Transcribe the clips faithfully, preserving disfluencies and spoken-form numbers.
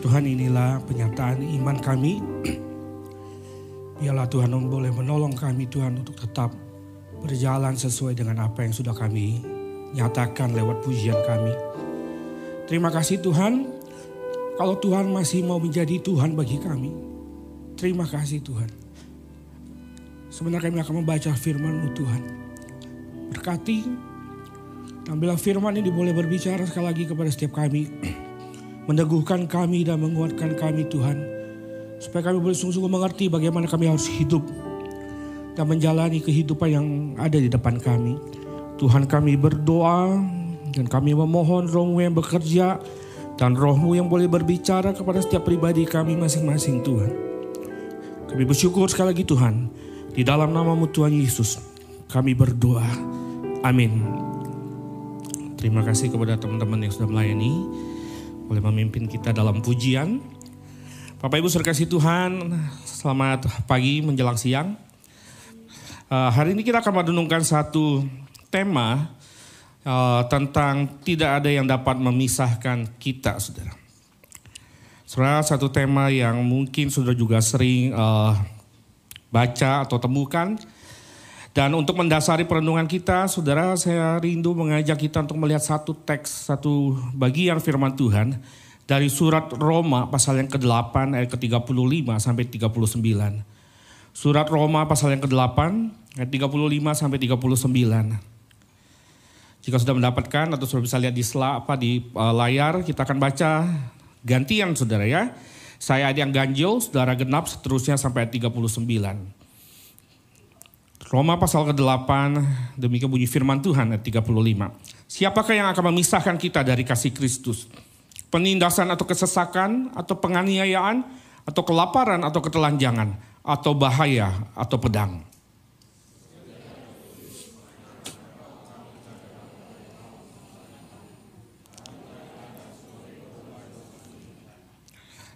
Tuhan, inilah penyataan iman kami. Biarlah Tuhan boleh menolong kami Tuhan untuk tetap berjalan sesuai dengan apa yang sudah kami nyatakan lewat pujian kami. Terima kasih Tuhan, kalau Tuhan masih mau menjadi Tuhan bagi kami. Terima kasih Tuhan. Sebenarnya kami akan membaca firman-Mu Tuhan. Berkati, ambillah firman ini boleh berbicara sekali lagi kepada setiap kami. Meneguhkan kami dan menguatkan kami Tuhan, supaya kami boleh sungguh-sungguh mengerti bagaimana kami harus hidup dan menjalani kehidupan yang ada di depan kami. Tuhan, kami berdoa dan kami memohon Roh-Mu yang bekerja dan Roh-Mu yang boleh berbicara kepada setiap pribadi kami masing-masing Tuhan. Kami bersyukur sekali lagi Tuhan, di dalam nama-Mu Tuhan Yesus kami berdoa, amin. Terima kasih kepada teman-teman yang sudah melayani, boleh memimpin kita dalam pujian. Bapak Ibu saudara kasih Tuhan, selamat pagi menjelang siang. Uh, hari ini kita akan merenungkan satu tema uh, tentang tidak ada yang dapat memisahkan kita, saudara. Saudara, satu tema yang mungkin saudara juga sering uh, baca atau temukan. Dan untuk mendasari perenungan kita, saudara, saya rindu mengajak kita untuk melihat satu teks, satu bagian firman Tuhan dari surat Roma pasal yang kedelapan ayat ke tiga puluh lima sampai tiga puluh sembilan. Surat Roma pasal yang kedelapan ayat tiga puluh lima sampai tiga puluh sembilan. Jika sudah mendapatkan atau sudah bisa lihat di sela, apa di uh, layar, kita akan baca gantian saudara ya. Saya ada yang ganjil, saudara genap, seterusnya sampai ayat tiga puluh sembilan. Roma pasal kedelapan, demikian bunyi firman Tuhan ayat tiga puluh lima. Siapakah yang akan memisahkan kita dari kasih Kristus? Penindasan atau kesesakan atau penganiayaan atau kelaparan atau ketelanjangan atau bahaya atau pedang.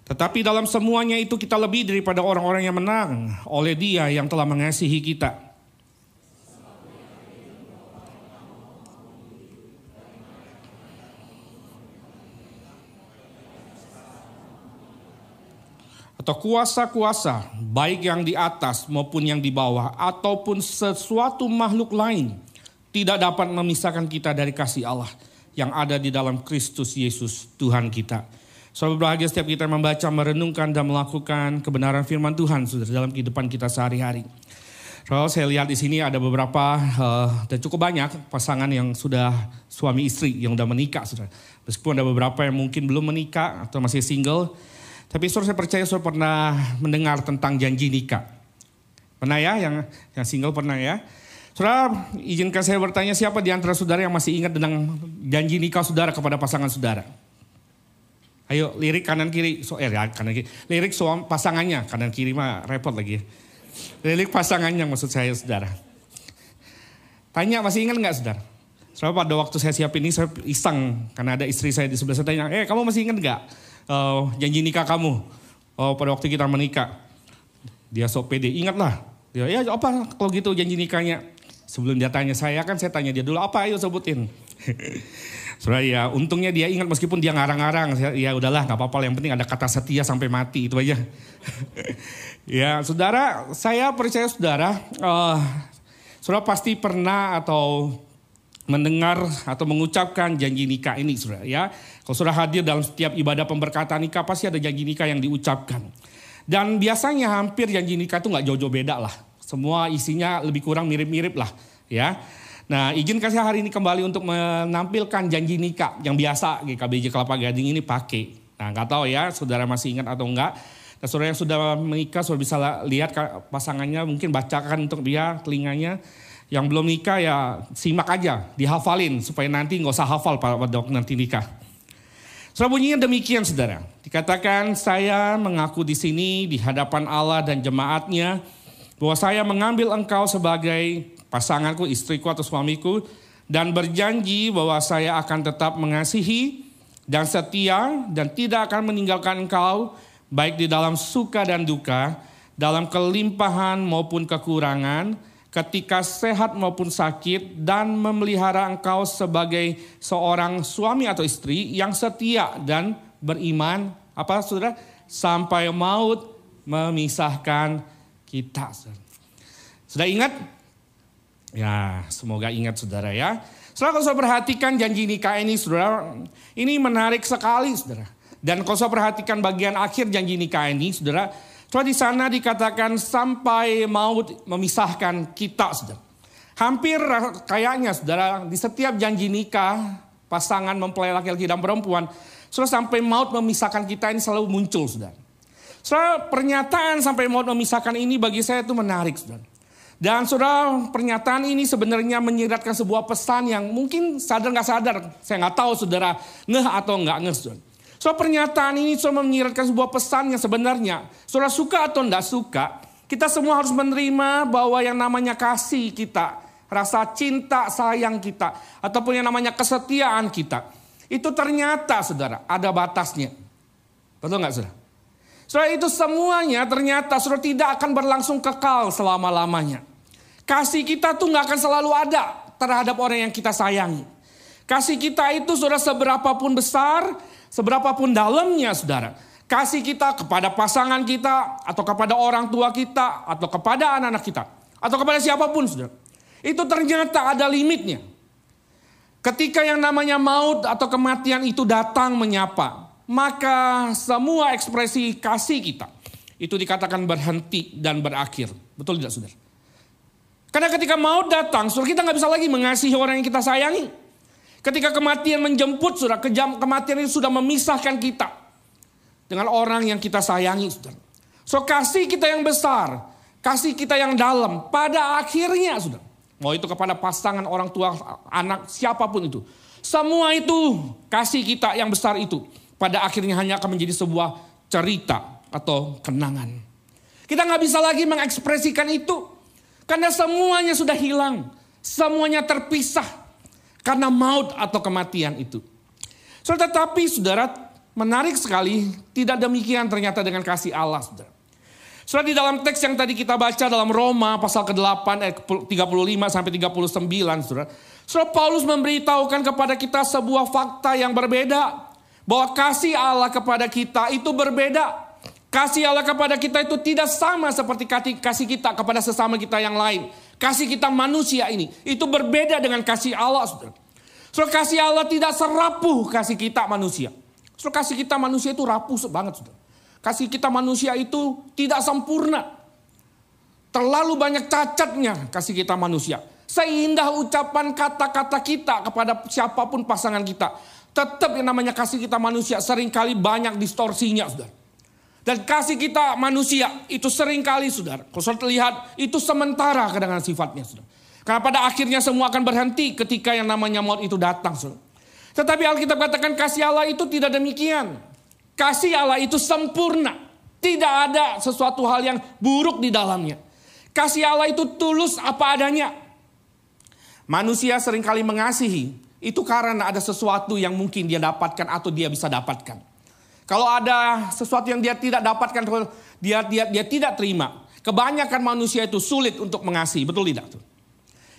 Tetapi dalam semuanya itu kita lebih daripada orang-orang yang menang oleh Dia yang telah mengasihi kita. Atau kuasa-kuasa, baik yang di atas maupun yang di bawah, ataupun sesuatu makhluk lain, tidak dapat memisahkan kita dari kasih Allah yang ada di dalam Kristus Yesus Tuhan kita. Saudara berbahagia setiap kita membaca, merenungkan, dan melakukan kebenaran firman Tuhan saudara dalam kehidupan kita sehari-hari. Saudara, saya lihat di sini ada beberapa uh, dan cukup banyak pasangan yang sudah suami istri, yang sudah menikah saudara. Meskipun ada beberapa yang mungkin belum menikah atau masih single, tapi saudara saya percaya saudara pernah mendengar tentang janji nikah. Pernah ya, yang yang single pernah ya. Saudara, izinkan saya bertanya, siapa di antara saudara yang masih ingat tentang janji nikah saudara kepada pasangan saudara? Ayo, lirik kanan kiri, so, eh, kanan kiri. Lirik suam pasangannya, kanan kiri mah repot lagi. Lirik pasangannya maksud saya saudara. Tanya, masih ingat nggak saudara? Saudara, pada waktu saya siapin ini saya iseng karena ada istri saya di sebelah saya, tanya, eh kamu masih ingat nggak? Uh, janji nikah kamu uh, pada waktu kita menikah. Dia sok pede, ingatlah dia, ya apa kalau gitu janji nikahnya. Sebelum dia tanya saya, kan saya tanya dia dulu, apa ayo sebutin. Saudara, ya untungnya dia ingat meskipun dia ngarang-ngarang. Ya udahlah gak apa-apa, yang penting ada kata setia sampai mati, itu aja. Ya saudara, saya percaya saudara uh, saudara pasti pernah atau mendengar atau mengucapkan janji nikah ini saudara ya. Kalau saudara hadir dalam setiap ibadah pemberkatan nikah, pasti ada janji nikah yang diucapkan. Dan biasanya hampir janji nikah itu gak jauh-jauh beda lah. Semua isinya lebih kurang mirip-mirip lah ya. Nah, izinkan saya hari ini kembali untuk menampilkan janji nikah yang biasa G K B J Kelapa Gading ini pakai. Nah, gak tahu ya saudara masih ingat atau enggak. Nah, saudara yang sudah menikah saudara bisa lihat pasangannya, mungkin bacakan untuk dia telinganya. Yang belum nikah ya simak aja, dihafalin supaya nanti nggak usah hafal pada waktu nanti nikah. Saudara, bunyinya demikian saudara. Dikatakan, saya mengaku di sini di hadapan Allah dan jemaatnya bahwa saya mengambil engkau sebagai pasanganku, istriku atau suamiku, dan berjanji bahwa saya akan tetap mengasihi dan setia dan tidak akan meninggalkan engkau baik di dalam suka dan duka, dalam kelimpahan maupun kekurangan, ketika sehat maupun sakit, dan memelihara engkau sebagai seorang suami atau istri yang setia dan beriman Apa saudara? Sampai maut memisahkan kita. Sudah ingat? Ya, semoga ingat saudara ya. Setelah kau perhatikan janji nikah ini saudara, ini menarik sekali saudara. Dan kau perhatikan bagian akhir janji nikah ini saudara. Coba di sana dikatakan sampai maut memisahkan kita saudara. Hampir kayaknya saudara di setiap janji nikah pasangan mempelai laki-laki dan perempuan. Saudara, sampai maut memisahkan kita ini selalu muncul saudara. Saudara, pernyataan sampai maut memisahkan ini bagi saya itu menarik saudara. Dan saudara, pernyataan ini sebenarnya menyiratkan sebuah pesan yang mungkin sadar nggak sadar, saya nggak tahu saudara ngeh atau nggak ngeh saudara. Saudara, pernyataan ini saudara menyiratkan sebuah pesan yang sebenarnya, saudara suka atau nggak suka, kita semua harus menerima bahwa yang namanya kasih kita, rasa cinta sayang kita, ataupun yang namanya kesetiaan kita, itu ternyata saudara ada batasnya, betul nggak saudara? Saudara, itu semuanya ternyata saudara tidak akan berlangsung kekal selama-lamanya. Kasih kita tuh nggak akan selalu ada terhadap orang yang kita sayangi. Kasih kita itu saudara seberapapun besar, seberapapun dalamnya saudara. Kasih kita kepada pasangan kita, atau kepada orang tua kita, atau kepada anak-anak kita, atau kepada siapapun saudara. Itu ternyata ada limitnya. Ketika yang namanya maut atau kematian itu datang menyapa, maka semua ekspresi kasih kita itu dikatakan berhenti dan berakhir. Betul tidak saudara? Karena ketika maut datang, saudara, kita nggak bisa lagi mengasihi orang yang kita sayangi. Ketika kematian menjemput, saudara, kejam kematian itu sudah memisahkan kita dengan orang yang kita sayangi, saudara. So kasih kita yang besar, kasih kita yang dalam, pada akhirnya, saudara, mau itu kepada pasangan, orang tua, anak, siapapun itu, semua itu kasih kita yang besar itu pada akhirnya hanya akan menjadi sebuah cerita atau kenangan. Kita nggak bisa lagi mengekspresikan itu. Karena semuanya sudah hilang. Semuanya terpisah. Karena maut atau kematian itu. So, tetapi saudara, menarik sekali. Tidak demikian ternyata dengan kasih Allah. Saudara, so, di dalam teks yang tadi kita baca dalam Roma pasal kedelapan, eh, tiga puluh lima sampai tiga puluh sembilan. Saudara, so, Paulus memberitahukan kepada kita sebuah fakta yang berbeda. Bahwa kasih Allah kepada kita itu berbeda. Kasih Allah kepada kita itu tidak sama seperti kasih kita kepada sesama kita yang lain. Kasih kita manusia ini, itu berbeda dengan kasih Allah. Saudara. So, kasih Allah tidak serapuh kasih kita manusia. So, kasih kita manusia itu rapuh banget. Saudara. Kasih kita manusia itu tidak sempurna. Terlalu banyak cacatnya kasih kita manusia. Seindah ucapan kata-kata kita kepada siapapun pasangan kita, tetap yang namanya kasih kita manusia seringkali banyak distorsinya, saudara. Dan kasih kita manusia itu seringkali, saudara, kalau saudara lihat itu sementara kadang-kadang sifatnya, saudara. Karena pada akhirnya semua akan berhenti ketika yang namanya maut itu datang, saudara. Tetapi Alkitab katakan kasih Allah itu tidak demikian. Kasih Allah itu sempurna. Tidak ada sesuatu hal yang buruk di dalamnya. Kasih Allah itu tulus apa adanya. Manusia seringkali mengasihi itu karena ada sesuatu yang mungkin dia dapatkan atau dia bisa dapatkan. Kalau ada sesuatu yang dia tidak dapatkan, dia, dia, dia tidak terima. Kebanyakan manusia itu sulit untuk mengasihi, betul tidak?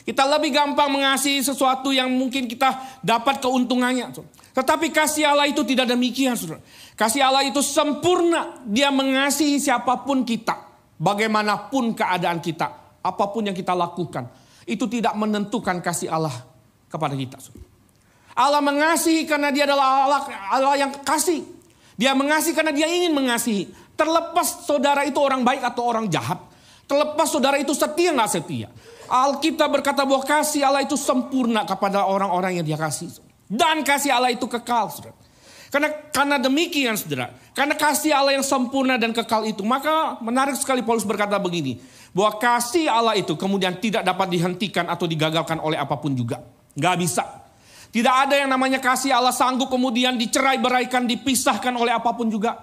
Kita lebih gampang mengasihi sesuatu yang mungkin kita dapat keuntungannya. Tetapi kasih Allah itu tidak demikian, saudara. Kasih Allah itu sempurna, dia mengasihi siapapun kita, bagaimanapun keadaan kita, apapun yang kita lakukan. Itu tidak menentukan kasih Allah kepada kita, saudara. Allah mengasihi karena dia adalah Allah, Allah yang kasih. Dia mengasihi karena dia ingin mengasihi. Terlepas saudara itu orang baik atau orang jahat. Terlepas saudara itu setia nggak setia. Alkitab berkata bahwa kasih Allah itu sempurna kepada orang-orang yang dia kasih. Dan kasih Allah itu kekal, saudara. Karena, karena demikian, saudara. Karena kasih Allah yang sempurna dan kekal itu. Maka menarik sekali Paulus berkata begini. Bahwa kasih Allah itu kemudian tidak dapat dihentikan atau digagalkan oleh apapun juga. Nggak bisa. Tidak ada yang namanya kasih Allah sanggup kemudian dicerai-beraikan, dipisahkan oleh apapun juga.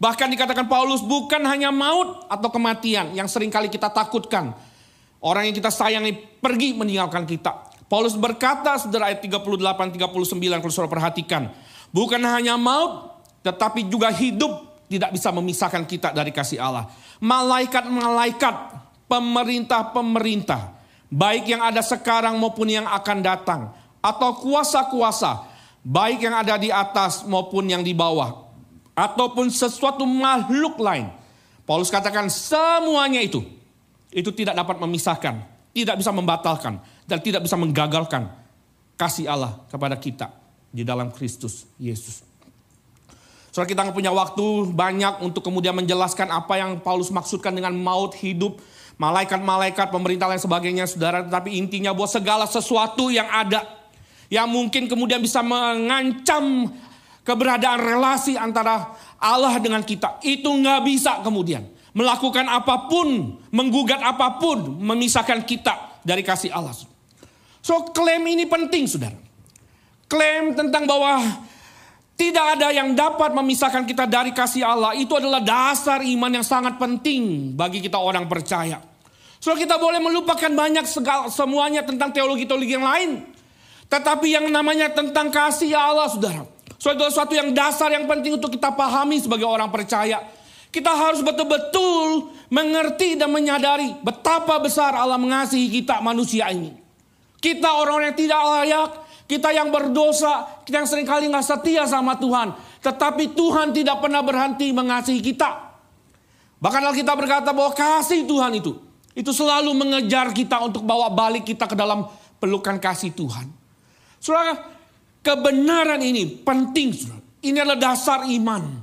Bahkan dikatakan Paulus bukan hanya maut atau kematian yang seringkali kita takutkan. Orang yang kita sayangi pergi meninggalkan kita. Paulus berkata saudara ayat tiga puluh delapan sampai tiga puluh sembilan kalau saudara perhatikan. Bukan hanya maut tetapi juga hidup tidak bisa memisahkan kita dari kasih Allah. Malaikat-malaikat, pemerintah-pemerintah, baik yang ada sekarang maupun yang akan datang. Atau kuasa-kuasa, baik yang ada di atas maupun yang di bawah. ataupun sesuatu makhluk lain. Paulus katakan semuanya itu, itu tidak dapat memisahkan, tidak bisa membatalkan, dan tidak bisa menggagalkan kasih Allah kepada kita di dalam Kristus Yesus. Saudara, kita nggak punya waktu banyak untuk kemudian menjelaskan apa yang Paulus maksudkan dengan maut, hidup, malaikat-malaikat, pemerintah dan sebagainya, saudara. Tetapi intinya bahwa segala sesuatu yang ada, yang mungkin kemudian bisa mengancam keberadaan relasi antara Allah dengan kita, itu nggak bisa kemudian melakukan apapun, menggugat apapun, memisahkan kita dari kasih Allah. So, klaim ini penting, saudara. Klaim tentang bahwa tidak ada yang dapat memisahkan kita dari kasih Allah, itu adalah dasar iman yang sangat penting bagi kita orang percaya. So, kita boleh melupakan banyak segala, semuanya tentang teologi-teologi yang lain. Tetapi yang namanya tentang kasih Allah, saudara, so, itu adalah sesuatu yang dasar yang penting untuk kita pahami sebagai orang percaya. Kita harus betul-betul mengerti dan menyadari betapa besar Allah mengasihi kita manusia ini. Kita orang-orang yang tidak layak, kita yang berdosa, kita yang seringkali nggak setia sama Tuhan. Tetapi Tuhan tidak pernah berhenti mengasihi kita. Bahkan Alkitab berkata bahwa kasih Tuhan itu, itu selalu mengejar kita untuk bawa balik kita ke dalam pelukan kasih Tuhan. Saudara, kebenaran ini penting, saudara. Ini adalah dasar iman.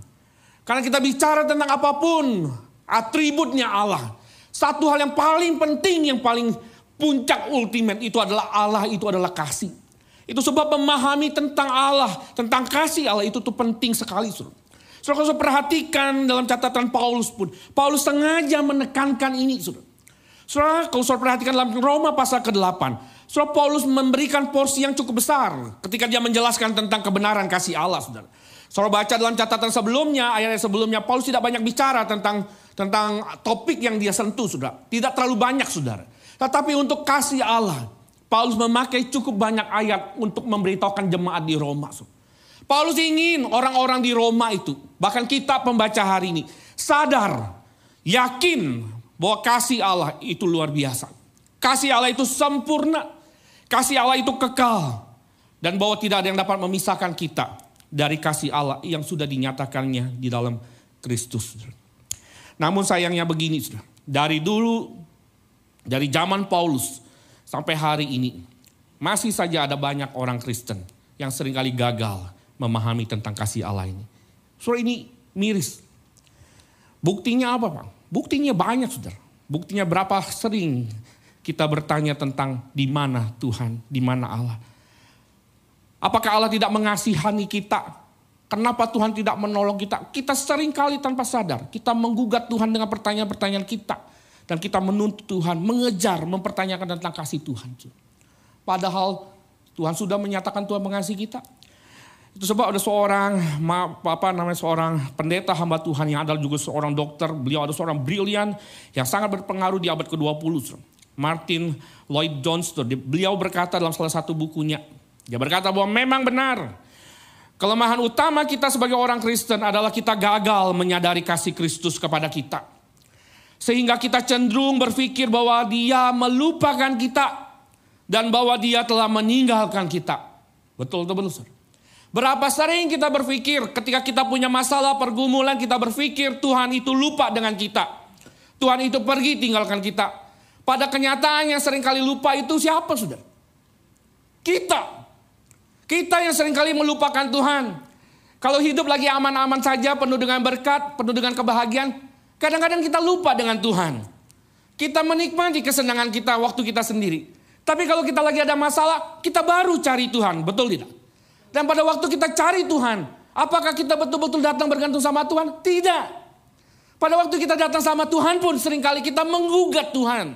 Karena kita bicara tentang apapun atributnya Allah, satu hal yang paling penting, yang paling puncak ultimate itu adalah Allah itu adalah kasih. Itu sebab memahami tentang Allah, tentang kasih Allah itu tuh penting sekali, saudara. Saudara, kalau perhatikan dalam catatan Paulus pun, Paulus sengaja menekankan ini, saudara. Saudara, kalau saudara perhatikan dalam Roma pasal ke-delapan, saudara, Paulus memberikan porsi yang cukup besar ketika dia menjelaskan tentang kebenaran kasih Allah, saudara. Saudara baca dalam catatan sebelumnya, ayat sebelumnya, Paulus tidak banyak bicara tentang tentang topik yang dia sentuh, saudara. Tidak terlalu banyak, saudara. Tetapi untuk kasih Allah, Paulus memakai cukup banyak ayat untuk memberitahukan jemaat di Roma. Saudara. Paulus ingin orang-orang di Roma itu, bahkan kita pembaca hari ini, sadar, yakin bahwa kasih Allah itu luar biasa. Kasih Allah itu sempurna. Kasih Allah itu kekal. Dan bahwa tidak ada yang dapat memisahkan kita dari kasih Allah yang sudah dinyatakannya di dalam Kristus. Namun sayangnya begini, saudara. Dari dulu, dari zaman Paulus sampai hari ini, masih saja ada banyak orang Kristen yang seringkali gagal memahami tentang kasih Allah ini. Saudara, ini miris. Buktinya apa, Pak? Buktinya banyak, saudara. Buktinya berapa sering kita bertanya tentang di mana Tuhan, di mana Allah. Apakah Allah tidak mengasihani kita? Kenapa Tuhan tidak menolong kita? Kita seringkali tanpa sadar, kita menggugat Tuhan dengan pertanyaan-pertanyaan kita. Dan kita menuntut Tuhan, mengejar, mempertanyakan tentang kasih Tuhan. Padahal Tuhan sudah menyatakan Tuhan mengasihi kita. Itu sebab ada seorang, apa namanya, seorang pendeta hamba Tuhan yang adalah juga seorang dokter. Beliau ada seorang brilian yang sangat berpengaruh di abad kedua puluh. Martin Lloyd Jones, beliau berkata dalam salah satu bukunya. Dia berkata bahwa memang benar, kelemahan utama kita sebagai orang Kristen adalah kita gagal menyadari kasih Kristus kepada kita. Sehingga kita cenderung berpikir bahwa dia melupakan kita dan bahwa dia telah meninggalkan kita. Betul atau betul? Berapa sering kita berpikir ketika kita punya masalah pergumulan, kita berpikir Tuhan itu lupa dengan kita. Tuhan itu pergi tinggalkan kita. Pada kenyataannya seringkali lupa itu siapa, saudara? Kita. Kita yang seringkali melupakan Tuhan. Kalau hidup lagi aman-aman saja, penuh dengan berkat, penuh dengan kebahagiaan, kadang-kadang kita lupa dengan Tuhan. Kita menikmati kesenangan kita, waktu kita sendiri. Tapi kalau kita lagi ada masalah, kita baru cari Tuhan, betul tidak? Dan pada waktu kita cari Tuhan, apakah kita betul-betul datang bergantung sama Tuhan? Tidak. Pada waktu kita datang sama Tuhan pun seringkali kita menggugat Tuhan.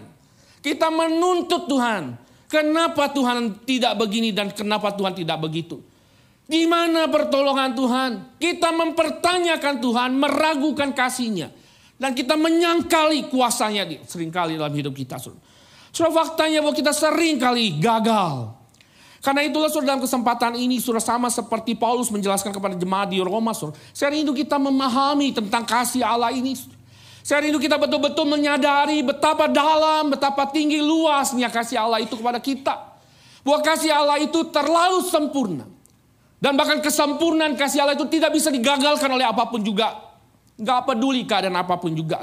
Kita menuntut Tuhan. Kenapa Tuhan tidak begini dan kenapa Tuhan tidak begitu? Di mana pertolongan Tuhan? Kita mempertanyakan Tuhan, meragukan kasihnya. Dan kita menyangkali kuasanya seringkali dalam hidup kita. Surah faktanya bahwa kita seringkali gagal. Karena itulah surah dalam kesempatan ini, surah sama seperti Paulus menjelaskan kepada jemaat di Roma. Surah. Saya rindu kita memahami tentang kasih Allah ini. Saya rindu kita betul-betul menyadari betapa dalam, betapa tinggi luasnya kasih Allah itu kepada kita. Bahwa kasih Allah itu terlalu sempurna. Dan bahkan kesempurnaan kasih Allah itu tidak bisa digagalkan oleh apapun juga. Gak peduli keadaan apapun juga.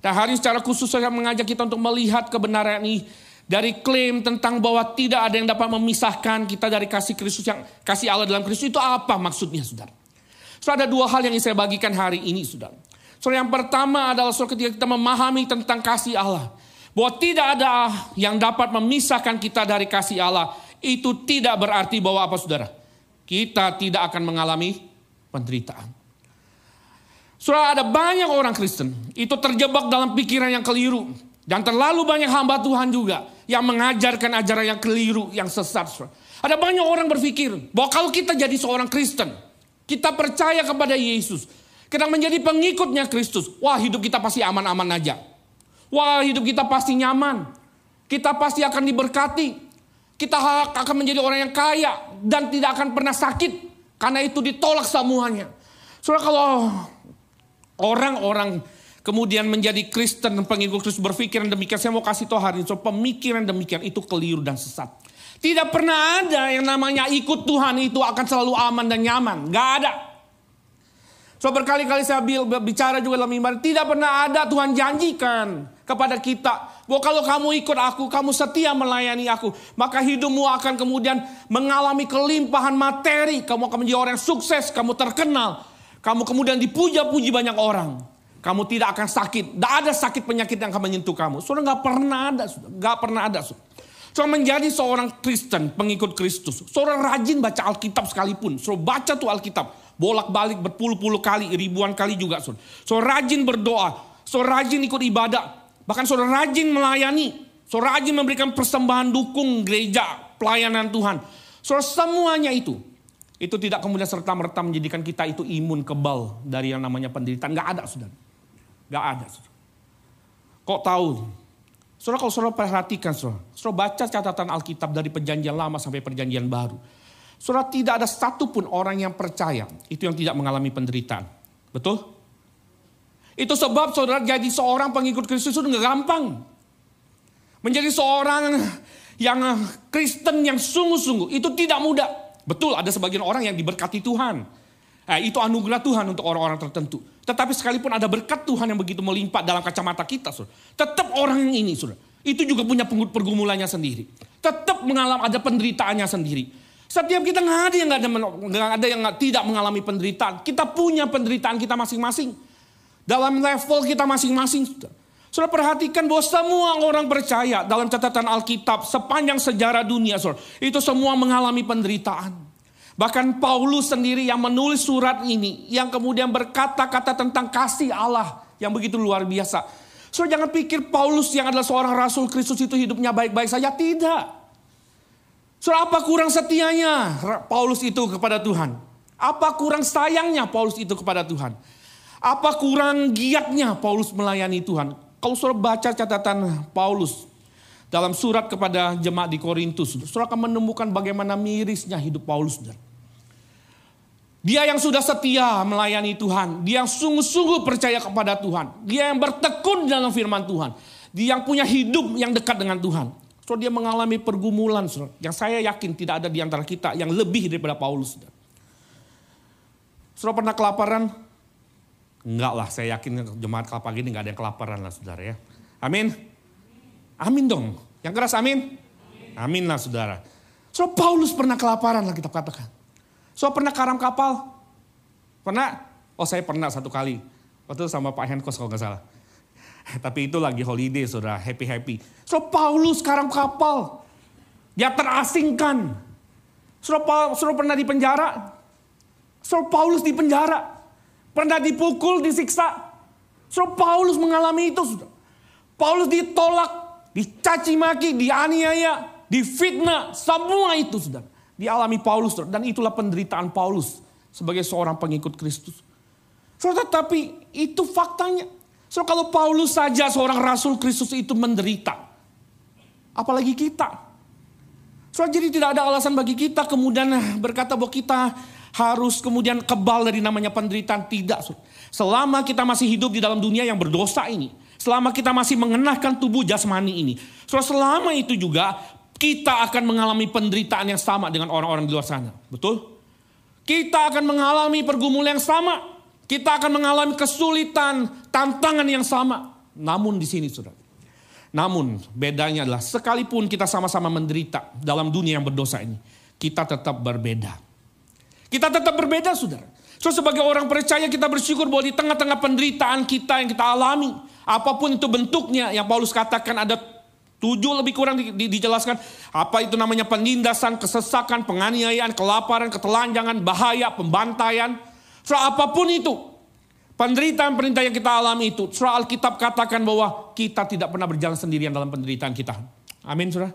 Nah, hari ini secara khusus saya mengajak kita untuk melihat kebenaran ini. Dari klaim tentang bahwa tidak ada yang dapat memisahkan kita dari kasih Kristus yang kasih Allah dalam Kristus itu apa maksudnya, saudara? Saudara, ada dua hal yang saya bagikan hari ini, saudara. Saudara, yang pertama adalah saudara ketika kita memahami tentang kasih Allah, bahwa tidak ada yang dapat memisahkan kita dari kasih Allah, itu tidak berarti bahwa apa, saudara? Kita tidak akan mengalami penderitaan. Saudara, ada banyak orang Kristen itu terjebak dalam pikiran yang keliru. Dan terlalu banyak hamba Tuhan juga yang mengajarkan ajaran yang keliru, yang sesat. Ada banyak orang berpikir bahwa kalau kita jadi seorang Kristen, kita percaya kepada Yesus, kita menjadi pengikutnya Kristus, wah hidup kita pasti aman-aman aja. Wah hidup kita pasti nyaman. Kita pasti akan diberkati. Kita akan menjadi orang yang kaya dan tidak akan pernah sakit. Karena itu ditolak semuanya. Soalnya kalau orang-orang kemudian menjadi Kristen, pengikut Kristus berpikiran demikian. Saya mau kasih tahu hari ini, so pemikiran demikian itu keliru dan sesat. Tidak pernah ada yang namanya ikut Tuhan itu akan selalu aman dan nyaman. Gak ada. So berkali-kali saya bicara juga dalam iman, tidak pernah ada Tuhan janjikan kepada kita bahwa kalau kamu ikut aku, kamu setia melayani aku, maka hidupmu akan kemudian mengalami kelimpahan materi. Kamu akan menjadi orang yang sukses, kamu terkenal, kamu kemudian dipuja-puji banyak orang. Kamu tidak akan sakit. Tidak ada sakit penyakit yang akan menyentuh kamu. Saudara, gak pernah ada. Gak pernah ada. Saudara, menjadi seorang Kristen, pengikut Kristus. Saudara rajin baca Alkitab sekalipun. Saudara baca tuh Alkitab. Bolak-balik berpuluh-puluh kali, ribuan kali juga. Saudara, saudara rajin berdoa. Saudara rajin ikut ibadah. Bahkan saudara rajin melayani. Saudara rajin memberikan persembahan dukung gereja, pelayanan Tuhan. Saudara semuanya itu. Itu tidak kemudian serta-merta menjadikan kita itu imun kebal dari yang namanya penderitaan. Gak ada, saudara. Gak ada. Kok tahu? Saudara, kalau saudara perhatikan, saudara, saudara baca catatan Alkitab dari perjanjian lama sampai perjanjian baru. Saudara, tidak ada satupun orang yang percaya itu yang tidak mengalami penderitaan. Betul? Itu sebab saudara jadi seorang pengikut Kristus itu gak gampang. Menjadi seorang yang Kristen yang sungguh-sungguh itu tidak mudah. Betul, ada sebagian orang yang diberkati Tuhan. Eh, itu anugerah Tuhan untuk orang-orang tertentu. Tetapi sekalipun ada berkat Tuhan yang begitu melimpah dalam kacamata kita, saudara, tetap orang ini, saudara, itu juga punya pergumulannya sendiri. Tetap mengalami ada penderitaannya sendiri. Setiap kita nggak ada yang nggak ada, nggak ada yang nggak, tidak mengalami penderitaan. Kita punya penderitaan kita masing-masing dalam level kita masing-masing. Saudara, perhatikan bahwa semua orang percaya dalam catatan Alkitab sepanjang sejarah dunia, saudara, itu semua mengalami penderitaan. Bahkan Paulus sendiri yang menulis surat ini, yang kemudian berkata-kata tentang kasih Allah yang begitu luar biasa. So jangan pikir Paulus yang adalah seorang rasul Kristus itu hidupnya baik-baik saja. Tidak. So apa kurang setianya Paulus itu kepada Tuhan? Apa kurang sayangnya Paulus itu kepada Tuhan? Apa kurang giatnya Paulus melayani Tuhan? Kalau saudara baca catatan Paulus dalam surat kepada jemaat di Korintus, saudara akan menemukan bagaimana mirisnya hidup Paulus. Dia yang sudah setia melayani Tuhan, dia yang sungguh-sungguh percaya kepada Tuhan, dia yang bertekun dalam firman Tuhan, dia yang punya hidup yang dekat dengan Tuhan. Saudara, dia mengalami pergumulan, saudara, yang saya yakin tidak ada di antara kita yang lebih daripada Paulus. Saudara pernah kelaparan? Enggak lah, saya yakin jemaat kelapa gini enggak ada yang kelaparan lah, saudara ya. Amin. Amin dong. Yang keras amin. Amin lah saudara. So Paulus pernah kelaparan lah kita katakan. So pernah karam kapal. Pernah? Oh saya pernah satu kali. Waktu sama Pak Henkos kalau gak salah. Tapi itu lagi holiday saudara. Happy-happy. So Paulus karam kapal. Dia terasingkan. So Paulus pernah di penjara. So Paulus di penjara. Pernah dipukul, disiksa. So Paulus mengalami itu saudara. Paulus ditolak. Dicaci maki, dianiaya, difitnah, semua itu saudara. Dialami Paulus saudara. Dan itulah penderitaan Paulus sebagai seorang pengikut Kristus. Saudara, tapi itu faktanya. So kalau Paulus saja seorang rasul Kristus itu menderita, apalagi kita. So jadi tidak ada alasan bagi kita kemudian berkata bahwa kita harus kemudian kebal dari namanya penderitaan. Tidak. Saudara. Selama kita masih hidup di dalam dunia yang berdosa ini. Selama kita masih mengenakan tubuh jasmani ini. Saudara, selama itu juga kita akan mengalami penderitaan yang sama dengan orang-orang di luar sana. Betul? Kita akan mengalami pergumulan yang sama. Kita akan mengalami kesulitan, tantangan yang sama. Namun di sini saudara. Namun bedanya adalah sekalipun kita sama-sama menderita dalam dunia yang berdosa ini. Kita tetap berbeda. Kita tetap berbeda saudara. So sebagai orang percaya kita bersyukur bahwa di tengah-tengah penderitaan kita yang kita alami. Apapun itu bentuknya yang Paulus katakan ada tujuh lebih kurang di, di, dijelaskan. Apa itu namanya penindasan, kesesakan, penganiayaan, kelaparan, ketelanjangan, bahaya, pembantaian. Soal apapun itu. Penderitaan-penderitaan yang kita alami itu. Soal Alkitab katakan bahwa kita tidak pernah berjalan sendirian dalam penderitaan kita. Amin saudara.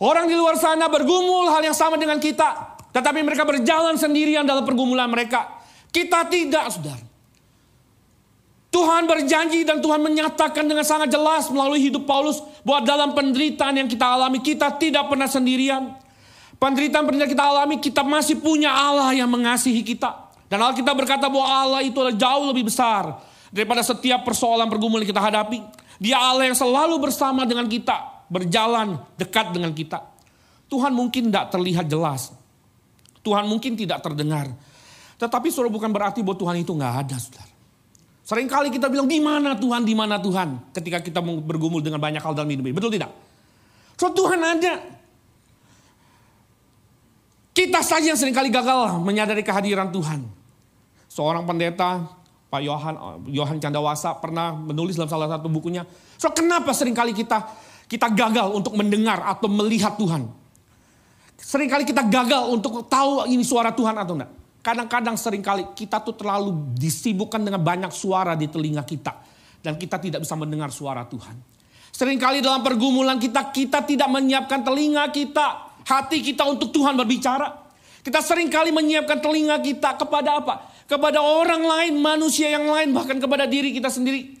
Orang di luar sana bergumul hal yang sama dengan kita. Tetapi mereka berjalan sendirian dalam pergumulan mereka. Kita tidak saudara. Tuhan berjanji dan Tuhan menyatakan dengan sangat jelas melalui hidup Paulus bahwa dalam penderitaan yang kita alami kita tidak pernah sendirian. Penderitaan-penderitaan kita alami kita masih punya Allah yang mengasihi kita. Dan Alkitab berkata bahwa Allah itu adalah jauh lebih besar daripada setiap persoalan pergumulan kita hadapi. Dia Allah yang selalu bersama dengan kita, berjalan dekat dengan kita. Tuhan mungkin tidak terlihat jelas. Tuhan mungkin tidak terdengar. Tetapi saudara bukan berarti bahwa Tuhan itu nggak ada saudara. Seringkali kita bilang, di mana Tuhan, di mana Tuhan? Ketika kita bergumul dengan banyak hal dalam hidup ini. Betul tidak? So Tuhan ada. Kita saja yang seringkali gagal menyadari kehadiran Tuhan. Seorang pendeta, Pak Yohan, Yohan Chandrawasa pernah menulis dalam salah satu bukunya. So kenapa seringkali kita kita gagal untuk mendengar atau melihat Tuhan? Seringkali kita gagal untuk tahu ini suara Tuhan atau enggak? Kadang-kadang seringkali kita tuh terlalu disibukkan dengan banyak suara di telinga kita. Dan kita tidak bisa mendengar suara Tuhan. Seringkali dalam pergumulan kita, kita tidak menyiapkan telinga kita. Hati kita untuk Tuhan berbicara. Kita seringkali menyiapkan telinga kita kepada apa? Kepada orang lain, manusia yang lain, bahkan kepada diri kita sendiri.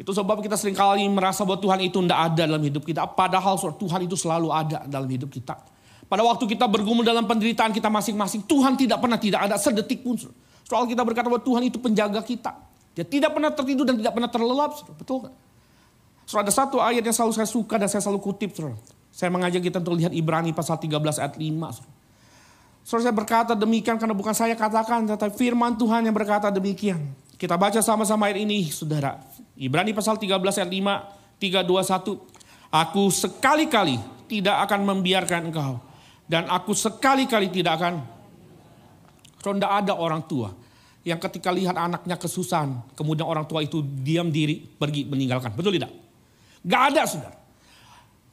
Itu sebab kita seringkali merasa bahwa Tuhan itu tidak ada dalam hidup kita. Padahal Tuhan itu selalu ada dalam hidup kita. Pada waktu kita bergumul dalam penderitaan kita masing-masing. Tuhan tidak pernah tidak ada sedetik pun. Soal kita berkata bahwa Tuhan itu penjaga kita. Dia tidak pernah tertidur dan tidak pernah terlelap. Suruh. Betul kan? Suruh, ada satu ayat yang selalu saya suka dan saya selalu kutip. Suruh. Saya mengajak kita untuk lihat Ibrani pasal tiga belas ayat lima. Suruh. Suruh, saya berkata demikian karena bukan saya katakan. Tetapi firman Tuhan yang berkata demikian. Kita baca sama-sama ayat ini saudara. Ibrani pasal tiga belas ayat lima. tiga, dua, satu. Aku sekali-kali tidak akan membiarkan engkau. Dan aku sekali-kali tidak akan. Tidak ada orang tua yang ketika lihat anaknya kesusahan, kemudian orang tua itu diam diri, pergi meninggalkan. Betul tidak? Gak ada saudara.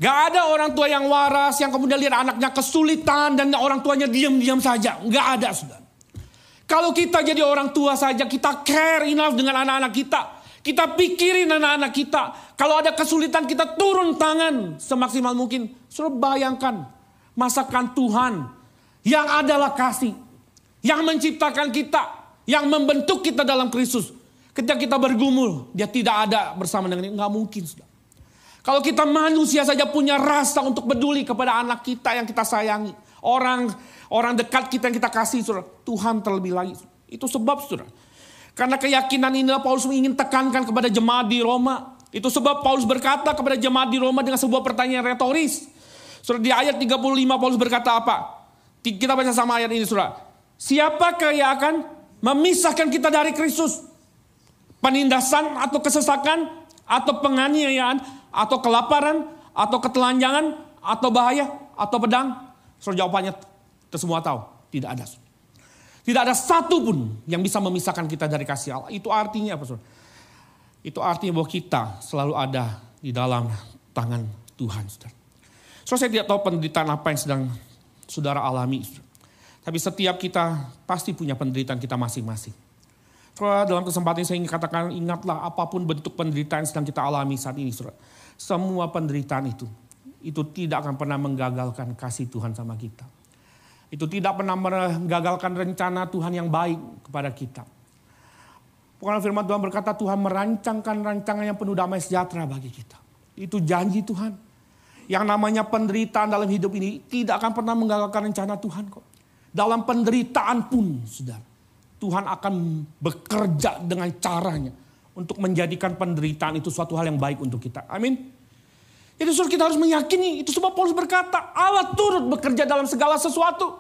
Gak ada orang tua yang waras yang kemudian lihat anaknya kesulitan dan orang tuanya diam-diam saja. Gak ada saudara. Kalau kita jadi orang tua saja, kita care enough dengan anak-anak kita. Kita pikirin anak-anak kita. Kalau ada kesulitan kita turun tangan semaksimal mungkin. Suruh bayangkan. Masakan Tuhan yang adalah kasih, yang menciptakan kita, yang membentuk kita dalam Kristus. Ketika kita bergumul, dia tidak ada bersama dengan kita. Nggak mungkin. Sudah. Kalau kita manusia saja punya rasa untuk peduli kepada anak kita yang kita sayangi. Orang orang dekat kita yang kita kasih. Sudah. Tuhan terlebih lagi. Sudah. Itu sebab saudara. Karena keyakinan inilah Paulus ingin tekankan kepada jemaat di Roma. Itu sebab Paulus berkata kepada jemaat di Roma dengan sebuah pertanyaan retoris. Surah di ayat tiga puluh lima Paulus berkata apa? Kita baca sama ayat ini surah. Siapakah yang akan memisahkan kita dari Kristus? Penindasan atau kesesakan? Atau penganiayaan? Atau kelaparan? Atau ketelanjangan? Atau bahaya? Atau pedang? Surah jawabannya kita semua tahu. Tidak ada. Tidak ada satu pun yang bisa memisahkan kita dari kasih Allah. Itu artinya apa surah? Itu artinya bahwa kita selalu ada di dalam tangan Tuhan saudara. So saya tidak tahu penderitaan apa yang sedang saudara alami. Tapi setiap kita pasti punya penderitaan kita masing-masing. So dalam kesempatan ini saya ingin katakan ingatlah apapun bentuk penderitaan yang sedang kita alami saat ini. So, semua penderitaan itu. Itu tidak akan pernah menggagalkan kasih Tuhan sama kita. Itu tidak pernah menggagalkan rencana Tuhan yang baik kepada kita. Pokoknya firman Tuhan berkata Tuhan merancangkan rancangan yang penuh damai sejahtera bagi kita. Itu janji Tuhan. Yang namanya penderitaan dalam hidup ini tidak akan pernah menggagalkan rencana Tuhan kok. Dalam penderitaan pun, saudara, Tuhan akan bekerja dengan caranya untuk menjadikan penderitaan itu suatu hal yang baik untuk kita. Amin. Jadi saudara kita harus meyakini itu sebab Paulus berkata Allah turut bekerja dalam segala sesuatu.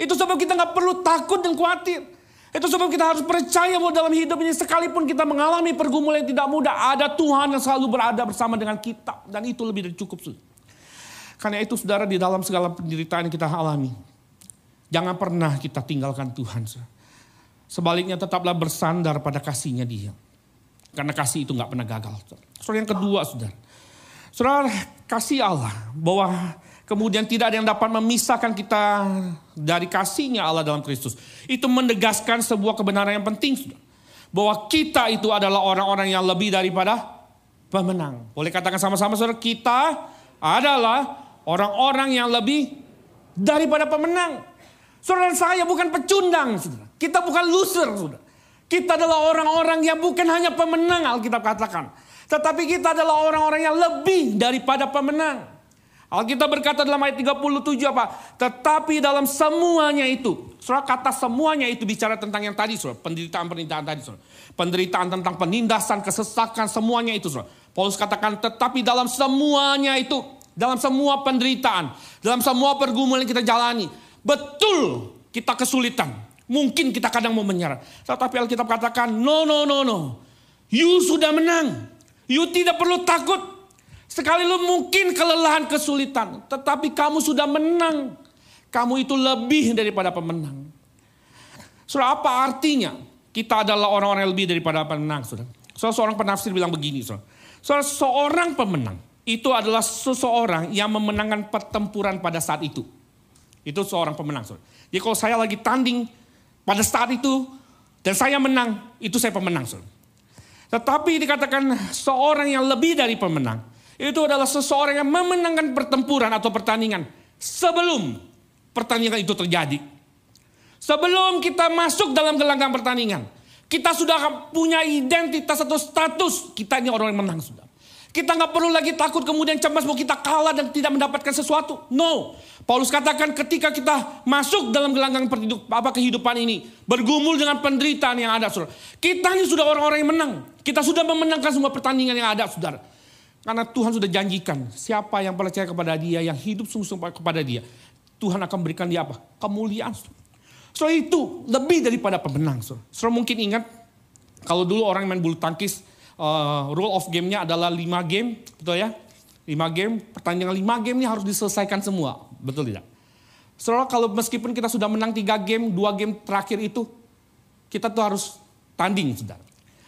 Itu sebab kita nggak perlu takut dan khawatir. Itu sebab kita harus percaya bahwa dalam hidup ini sekalipun kita mengalami pergumulan yang tidak mudah, ada Tuhan yang selalu berada bersama dengan kita. Dan itu lebih dari cukup. Saudara. Karena itu saudara, di dalam segala penderitaan yang kita alami, jangan pernah kita tinggalkan Tuhan. Saudara. Sebaliknya tetaplah bersandar pada kasihnya Dia. Karena kasih itu nggak pernah gagal. Saudara, so, yang kedua saudara. Saudara, kasih Allah, bahwa kemudian tidak ada yang dapat memisahkan kita dari kasihnya Allah dalam Kristus. Itu menegaskan sebuah kebenaran yang penting, saudara, bahwa kita itu adalah orang-orang yang lebih daripada pemenang. Boleh katakan sama-sama saudara, kita adalah orang-orang yang lebih daripada pemenang. Saudara, saya bukan pecundang, saudara. Kita bukan loser, saudara. Kita adalah orang-orang yang bukan hanya pemenang, Alkitab katakan. Tetapi kita adalah orang-orang yang lebih daripada pemenang. Alkitab berkata dalam ayat tiga puluh tujuh apa? Tetapi dalam semuanya itu. Surah kata semuanya itu bicara tentang yang tadi. Surah penderitaan-penderitaan tadi. Surah. Penderitaan tentang penindasan, kesesakan, semuanya itu. Surah. Paulus katakan tetapi dalam semuanya itu. Dalam semua penderitaan. Dalam semua pergumulan yang kita jalani. Betul kita kesulitan. Mungkin kita kadang mau menyerah. Tetapi Alkitab katakan no, no, no, no. You sudah menang. You tidak perlu takut. Sekali lu mungkin kelelahan, kesulitan. Tetapi kamu sudah menang. Kamu itu lebih daripada pemenang. Saudara, apa artinya? Kita adalah orang-orang yang lebih daripada pemenang. Saudara, so, seorang penafsir bilang begini. Saudara, so, seorang pemenang itu adalah seseorang yang memenangkan pertempuran pada saat itu. Itu seorang pemenang. Saudara. Jadi kalau saya lagi tanding pada saat itu dan saya menang, itu saya pemenang. Saudara. Tetapi dikatakan seorang yang lebih dari pemenang. Itu adalah seseorang yang memenangkan pertempuran atau pertandingan. Sebelum pertandingan itu terjadi. Sebelum kita masuk dalam gelanggang pertandingan. Kita sudah punya identitas atau status. Kita ini orang yang menang sudah. Kita nggak perlu lagi takut kemudian cemas bahwa kita kalah dan tidak mendapatkan sesuatu. No. Paulus katakan ketika kita masuk dalam gelanggang apa kehidupan ini. Bergumul dengan penderitaan yang ada. Saudara. Kita ini sudah orang-orang yang menang. Kita sudah memenangkan semua pertandingan yang ada. Saudara. Karena Tuhan sudah janjikan. Siapa yang percaya kepada Dia. Yang hidup sungguh-sungguh kepada Dia. Tuhan akan berikan dia apa? Kemuliaan. So itu lebih daripada pemenang. Saudara, so, mungkin ingat. Kalau dulu orang main bulu tangkis. Uh, rule of game-nya adalah lima game, betul ya? lima game, pertandingan lima game ini harus diselesaikan semua, betul tidak? Soalnya kalau meskipun kita sudah menang tiga game, dua game terakhir itu, kita tuh harus tanding, saudara.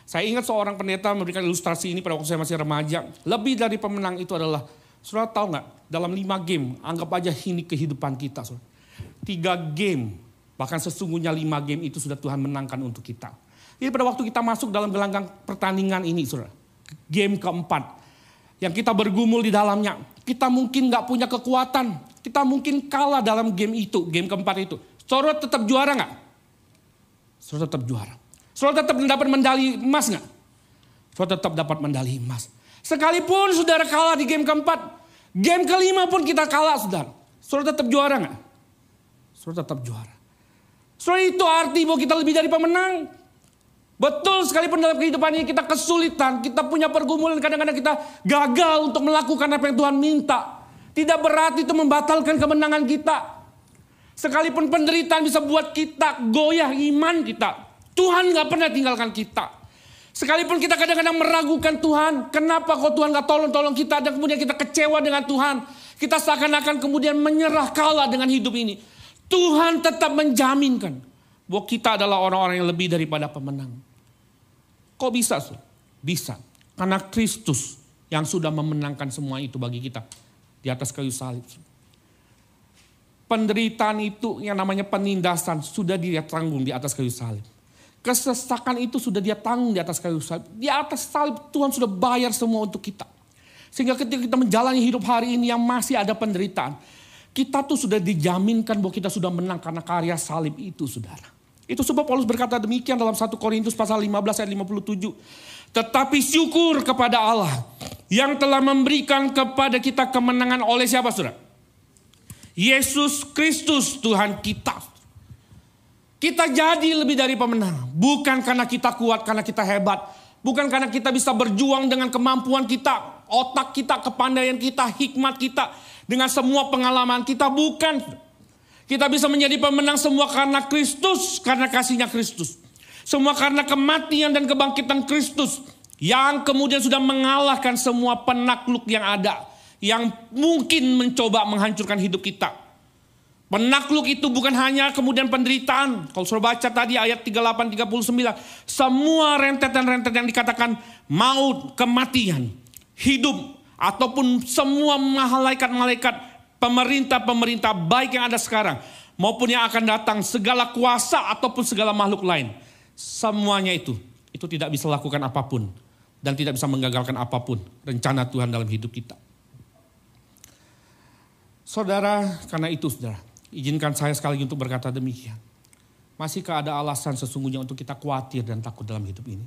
Saya ingat seorang pendeta memberikan ilustrasi ini pada waktu saya masih remaja, lebih dari pemenang itu adalah, saudara tahu nggak, dalam lima game, anggap aja ini kehidupan kita, saudara. tiga game, bahkan sesungguhnya lima game itu sudah Tuhan menangkan untuk kita. Jadi pada waktu kita masuk dalam gelanggang pertandingan ini, saudara, game keempat, yang kita bergumul di dalamnya, kita mungkin nggak punya kekuatan, kita mungkin kalah dalam game itu, game keempat itu. Saudara tetap juara nggak? Saudara tetap juara. Saudara tetap mendapat medali emas nggak? Saudara tetap dapat medali emas. Sekalipun saudara kalah di game keempat, game kelima pun kita kalah, saudara. Saudara tetap juara nggak? Saudara tetap juara. Saudara, itu arti bahwa kita lebih dari pemenang. Betul, sekalipun dalam kehidupan ini kita kesulitan, kita punya pergumulan, kadang-kadang kita gagal untuk melakukan apa yang Tuhan minta. Tidak berarti itu membatalkan kemenangan kita. Sekalipun penderitaan bisa buat kita goyah iman kita. Tuhan gak pernah tinggalkan kita. Sekalipun kita kadang-kadang meragukan Tuhan, kenapa kok Tuhan gak tolong-tolong kita, dan kemudian kita kecewa dengan Tuhan. Kita seakan-akan kemudian menyerah kalah dengan hidup ini. Tuhan tetap menjaminkan bahwa kita adalah orang-orang yang lebih daripada pemenang. Kok bisa? Bisa. Karena Kristus yang sudah memenangkan semua itu bagi kita. Di atas kayu salib. Penderitaan itu yang namanya penindasan sudah Dia tanggung di atas kayu salib. Kesesakan itu sudah Dia tanggung di atas kayu salib. Di atas salib Tuhan sudah bayar semua untuk kita. Sehingga ketika kita menjalani hidup hari ini yang masih ada penderitaan. Kita tuh sudah dijaminkan bahwa kita sudah menang karena karya salib itu, saudara. Itu sebab Paulus berkata demikian dalam satu Korintus pasal lima belas ayat lima puluh tujuh. Tetapi syukur kepada Allah yang telah memberikan kepada kita kemenangan oleh siapa, saudara? Yesus Kristus Tuhan kita. Kita jadi lebih dari pemenang. Bukan karena kita kuat, karena kita hebat. Bukan karena kita bisa berjuang dengan kemampuan kita, otak kita, kepandaian kita, hikmat kita, dengan semua pengalaman kita. Bukan. Kita bisa menjadi pemenang semua karena Kristus, karena kasihnya Kristus. Semua karena kematian dan kebangkitan Kristus yang kemudian sudah mengalahkan semua penakluk yang ada, yang mungkin mencoba menghancurkan hidup kita. Penakluk itu bukan hanya kemudian penderitaan. Kalau sudah baca tadi ayat tiga puluh delapan sampai tiga puluh sembilan, semua rentetan-rentetan yang dikatakan maut, kematian, hidup, ataupun semua malaikat-malaikat, pemerintah-pemerintah baik yang ada sekarang maupun yang akan datang, segala kuasa ataupun segala makhluk lain, semuanya itu, itu tidak bisa lakukan apapun dan tidak bisa menggagalkan apapun rencana Tuhan dalam hidup kita. Saudara, karena itu saudara, izinkan saya sekali lagi untuk berkata demikian. Masihkah ada alasan sesungguhnya untuk kita khawatir dan takut dalam hidup ini?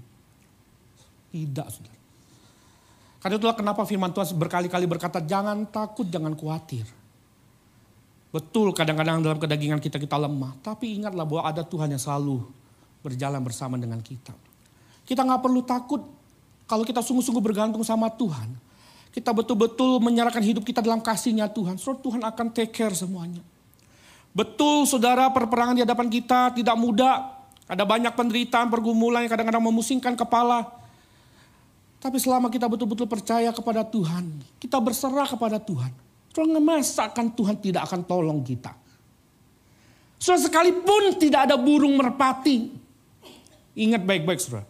Tidak, saudara. Karena itulah kenapa firman Tuhan berkali-kali berkata jangan takut, jangan khawatir. Betul, kadang-kadang dalam kedagingan kita, kita lemah. Tapi ingatlah bahwa ada Tuhan yang selalu berjalan bersama dengan kita. Kita gak perlu takut kalau kita sungguh-sungguh bergantung sama Tuhan. Kita betul-betul menyerahkan hidup kita dalam kasihnya Tuhan. Saudara, Tuhan akan take care semuanya. Betul saudara, perperangan di hadapan kita tidak mudah. Ada banyak penderitaan, pergumulan yang kadang-kadang memusingkan kepala. Tapi selama kita betul-betul percaya kepada Tuhan, kita berserah kepada Tuhan, Tuhan memasakan Tuhan tidak akan tolong kita. Saudara, sekalipun tidak ada burung merpati, ingat baik-baik saudara,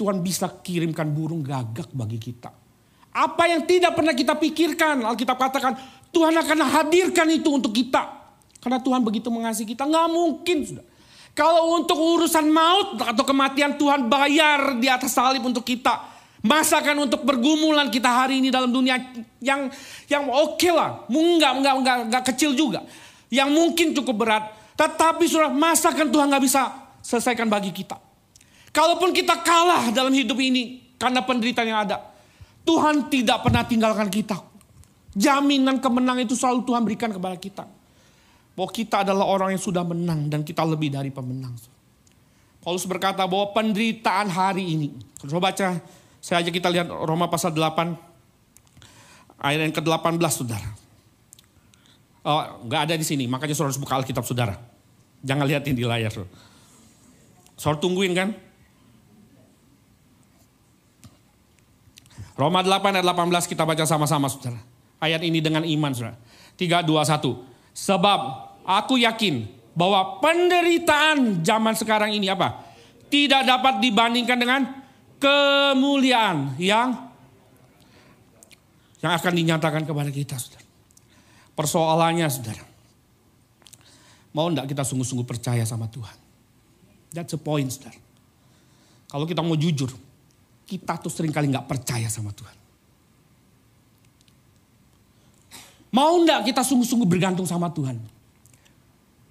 Tuhan bisa kirimkan burung gagak bagi kita. Apa yang tidak pernah kita pikirkan, Alkitab katakan Tuhan akan hadirkan itu untuk kita. Karena Tuhan begitu mengasihi kita, nggak mungkin saudara. Kalau untuk urusan maut atau kematian, Tuhan bayar di atas salib untuk kita. Masakan untuk pergumulan kita hari ini dalam dunia yang yang oke okay lah, enggak, enggak, enggak, enggak kecil juga. Yang mungkin cukup berat, tetapi saudara, masakan Tuhan gak bisa selesaikan bagi kita. Kalaupun kita kalah dalam hidup ini karena penderitaan yang ada, Tuhan tidak pernah tinggalkan kita. Jaminan kemenangan itu selalu Tuhan berikan kepada kita. Bahwa kita adalah orang yang sudah menang dan kita lebih dari pemenang. Paulus berkata bahwa penderitaan hari ini, kalau baca, saya ajak kita lihat Roma pasal delapan, ayat yang ke delapan belas, saudara. Oh, nggak ada di sini, makanya saudara harus buka Alkitab saudara. Jangan lihatin di layar. Saudara, saudara tungguin kan? Roma delapan ayat delapan belas kita baca sama-sama saudara. Ayat ini dengan iman saudara. tiga, dua, satu. Sebab aku yakin bahwa penderitaan zaman sekarang ini apa? Tidak dapat dibandingkan dengan kemuliaan yang yang akan dinyatakan kepada kita, saudara. Persoalannya, saudara, mau enggak kita sungguh-sungguh percaya sama Tuhan? That's the point, saudara. Kalau kita mau jujur, kita tuh seringkali nggak percaya sama Tuhan. Mau enggak kita sungguh-sungguh bergantung sama Tuhan?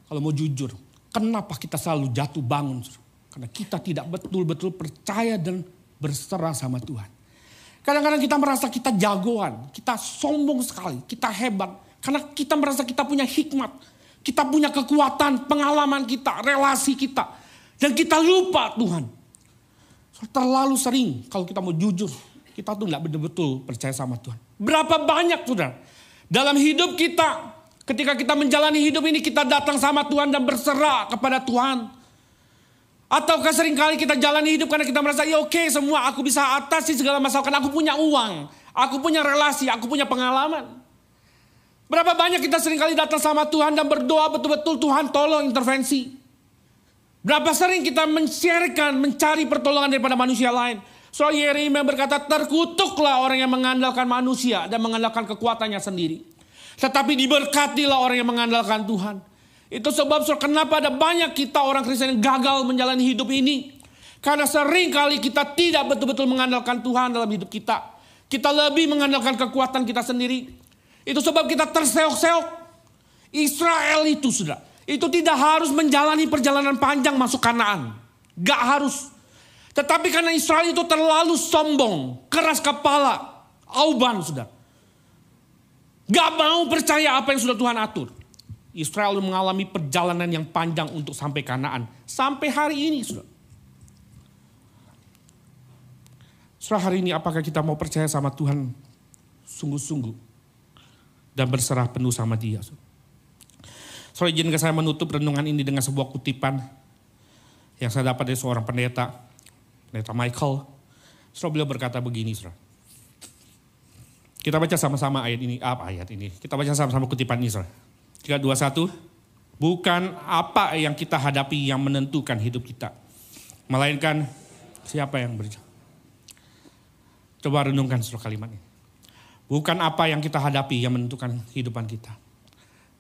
Kalau mau jujur, kenapa kita selalu jatuh bangun, saudara? Karena kita tidak betul-betul percaya dan berserah sama Tuhan. Kadang-kadang kita merasa kita jagoan, kita sombong sekali, kita hebat. Karena kita merasa kita punya hikmat, kita punya kekuatan, pengalaman kita, relasi kita. Dan kita lupa Tuhan. Terlalu sering kalau kita mau jujur, kita tuh gak betul-betul percaya sama Tuhan. Berapa banyak saudara, dalam hidup kita, ketika kita menjalani hidup ini, kita datang sama Tuhan dan berserah kepada Tuhan. Ataukah seringkali kita jalani hidup karena kita merasa, ya oke okay, semua aku bisa atasi segala masalah. Karena aku punya uang, aku punya relasi, aku punya pengalaman. Berapa banyak kita seringkali datang sama Tuhan dan berdoa betul-betul Tuhan tolong intervensi. Berapa sering kita men-sharekan, mencari pertolongan daripada manusia lain. Soal Yeremia berkata, terkutuklah orang yang mengandalkan manusia dan mengandalkan kekuatannya sendiri. Tetapi diberkatilah orang yang mengandalkan Tuhan. Itu sebab kenapa ada banyak kita orang Kristen yang gagal menjalani hidup ini. Karena sering kali kita tidak betul-betul mengandalkan Tuhan dalam hidup kita. Kita lebih mengandalkan kekuatan kita sendiri. Itu sebab kita terseok-seok. Israel itu sudah. Itu tidak harus menjalani perjalanan panjang masuk Kanaan. Gak harus. Tetapi karena Israel itu terlalu sombong, keras kepala, auban sudah. Gak mau percaya apa yang sudah Tuhan atur. Israel mengalami perjalanan yang panjang untuk sampai Kanaan. Sampai hari ini, saudara. Saudara, hari ini apakah kita mau percaya sama Tuhan sungguh-sungguh dan berserah penuh sama Dia? So izinkan saya menutup renungan ini dengan sebuah kutipan yang saya dapat dari seorang pendeta, pendeta Michael. Saudara, beliau berkata begini, saudara. Kita baca sama-sama ayat ini, apa ayat ini? Kita baca sama-sama kutipan ini, saudara. tiga, dua, satu. Bukan apa yang kita hadapi yang menentukan hidup kita, melainkan siapa yang berjuang. Coba renungkan seluruh kalimat ini. Bukan apa yang kita hadapi yang menentukan kehidupan kita.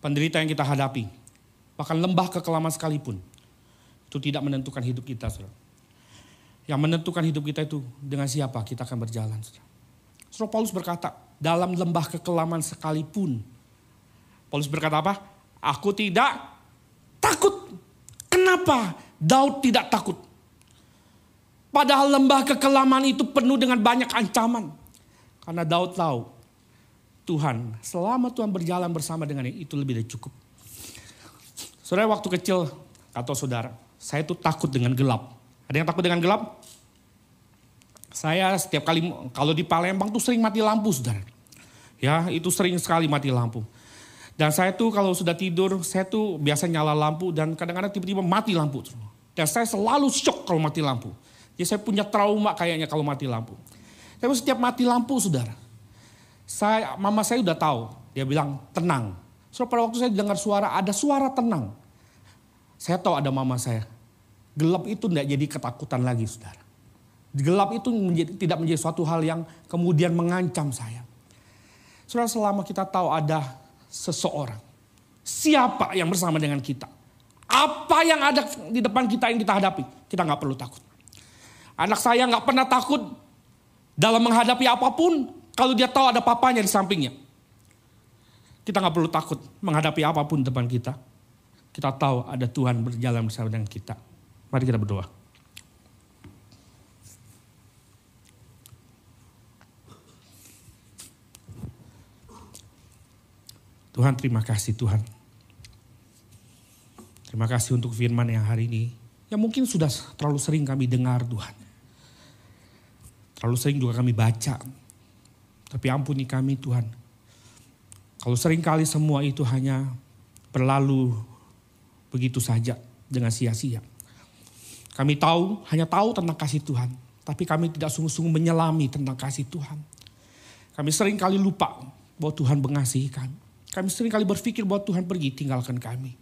Penderitaan yang kita hadapi, bahkan lembah kekelaman sekalipun, itu tidak menentukan hidup kita, saudara. Yang menentukan hidup kita itu dengan siapa kita akan berjalan, saudara. Saudara, Paulus berkata, dalam lembah kekelaman sekalipun, Paulus berkata apa? Aku tidak takut. Kenapa Daud tidak takut? Padahal lembah kekelaman itu penuh dengan banyak ancaman. Karena Daud tahu Tuhan, selama Tuhan berjalan bersama dengannya, itu lebih dari cukup. Saudara, waktu kecil atau saudara, saya itu takut dengan gelap. Ada yang takut dengan gelap? Saya setiap kali kalau di Palembang tuh sering mati lampu, saudara. Ya, itu sering sekali mati lampu. Dan saya tuh kalau sudah tidur, saya tuh biasa nyala lampu dan kadang-kadang tiba-tiba mati lampu. Dan saya selalu shock kalau mati lampu. Jadi saya punya trauma kayaknya kalau mati lampu. Tapi setiap mati lampu, saudara, saya, mama saya udah tahu. Dia bilang tenang. So pada waktu saya dengar suara, ada suara tenang. Saya tahu ada mama saya. Gelap itu tidak jadi ketakutan lagi, saudara. Gelap itu menjadi, tidak menjadi suatu hal yang kemudian mengancam saya. Saudara, selama kita tahu ada seseorang, siapa yang bersama dengan kita, apa yang ada di depan kita yang kita hadapi, kita gak perlu takut. Anak saya gak pernah takut dalam menghadapi apapun kalau dia tahu ada papanya di sampingnya. Kita gak perlu takut menghadapi apapun di depan kita. Kita tahu ada Tuhan berjalan bersama dengan kita. Mari kita berdoa. Tuhan, terima kasih Tuhan. Terima kasih untuk firman yang hari ini, yang mungkin sudah terlalu sering kami dengar Tuhan. Terlalu sering juga kami baca. Tapi ampuni kami Tuhan, kalau seringkali semua itu hanya berlalu begitu saja dengan sia-sia. Kami tahu, hanya tahu tentang kasih Tuhan. Tapi kami tidak sungguh-sungguh menyelami tentang kasih Tuhan. Kami seringkali lupa bahwa Tuhan mengasihi kami. Kami seringkali berpikir bahwa Tuhan pergi tinggalkan kami.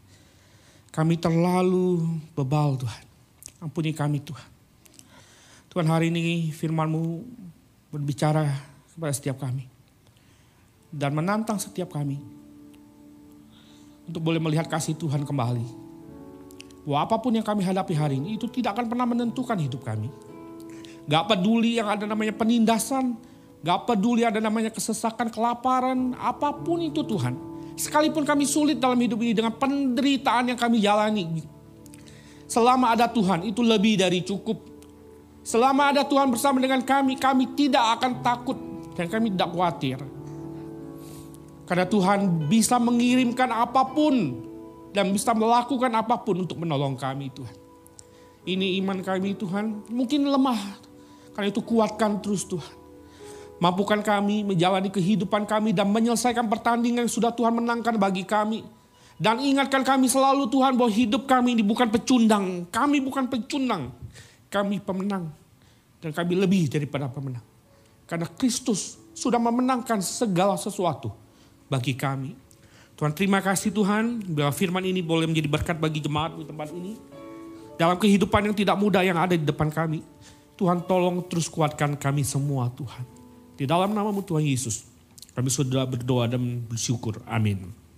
Kami terlalu bebal Tuhan. Ampuni kami Tuhan. Tuhan, hari ini firman-Mu berbicara kepada setiap kami. Dan menantang setiap kami. Untuk boleh melihat kasih Tuhan kembali. Bahwa apapun yang kami hadapi hari ini, itu tidak akan pernah menentukan hidup kami. Gak peduli yang ada namanya penindasan. Gak peduli ada namanya kesesakan, kelaparan, apapun itu Tuhan. Sekalipun kami sulit dalam hidup ini dengan penderitaan yang kami jalani. Selama ada Tuhan itu lebih dari cukup. Selama ada Tuhan bersama dengan kami, kami tidak akan takut dan kami tidak khawatir. Karena Tuhan bisa mengirimkan apapun dan bisa melakukan apapun untuk menolong kami Tuhan. Ini iman kami Tuhan, mungkin lemah. Karena itu kuatkan terus Tuhan. Mampukan kami menjalani kehidupan kami dan menyelesaikan pertandingan yang sudah Tuhan menangkan bagi kami. Dan ingatkan kami selalu Tuhan bahwa hidup kami ini bukan pecundang. Kami bukan pecundang. Kami pemenang. Dan kami lebih daripada pemenang. Karena Kristus sudah memenangkan segala sesuatu bagi kami. Tuhan, terima kasih Tuhan. Biarlah firman ini boleh menjadi berkat bagi jemaat di tempat ini. Dalam kehidupan yang tidak mudah yang ada di depan kami. Tuhan, tolong terus kuatkan kami semua Tuhan. Di dalam nama-Mu Tuhan Yesus, kami sudah berdoa dan bersyukur. Amin.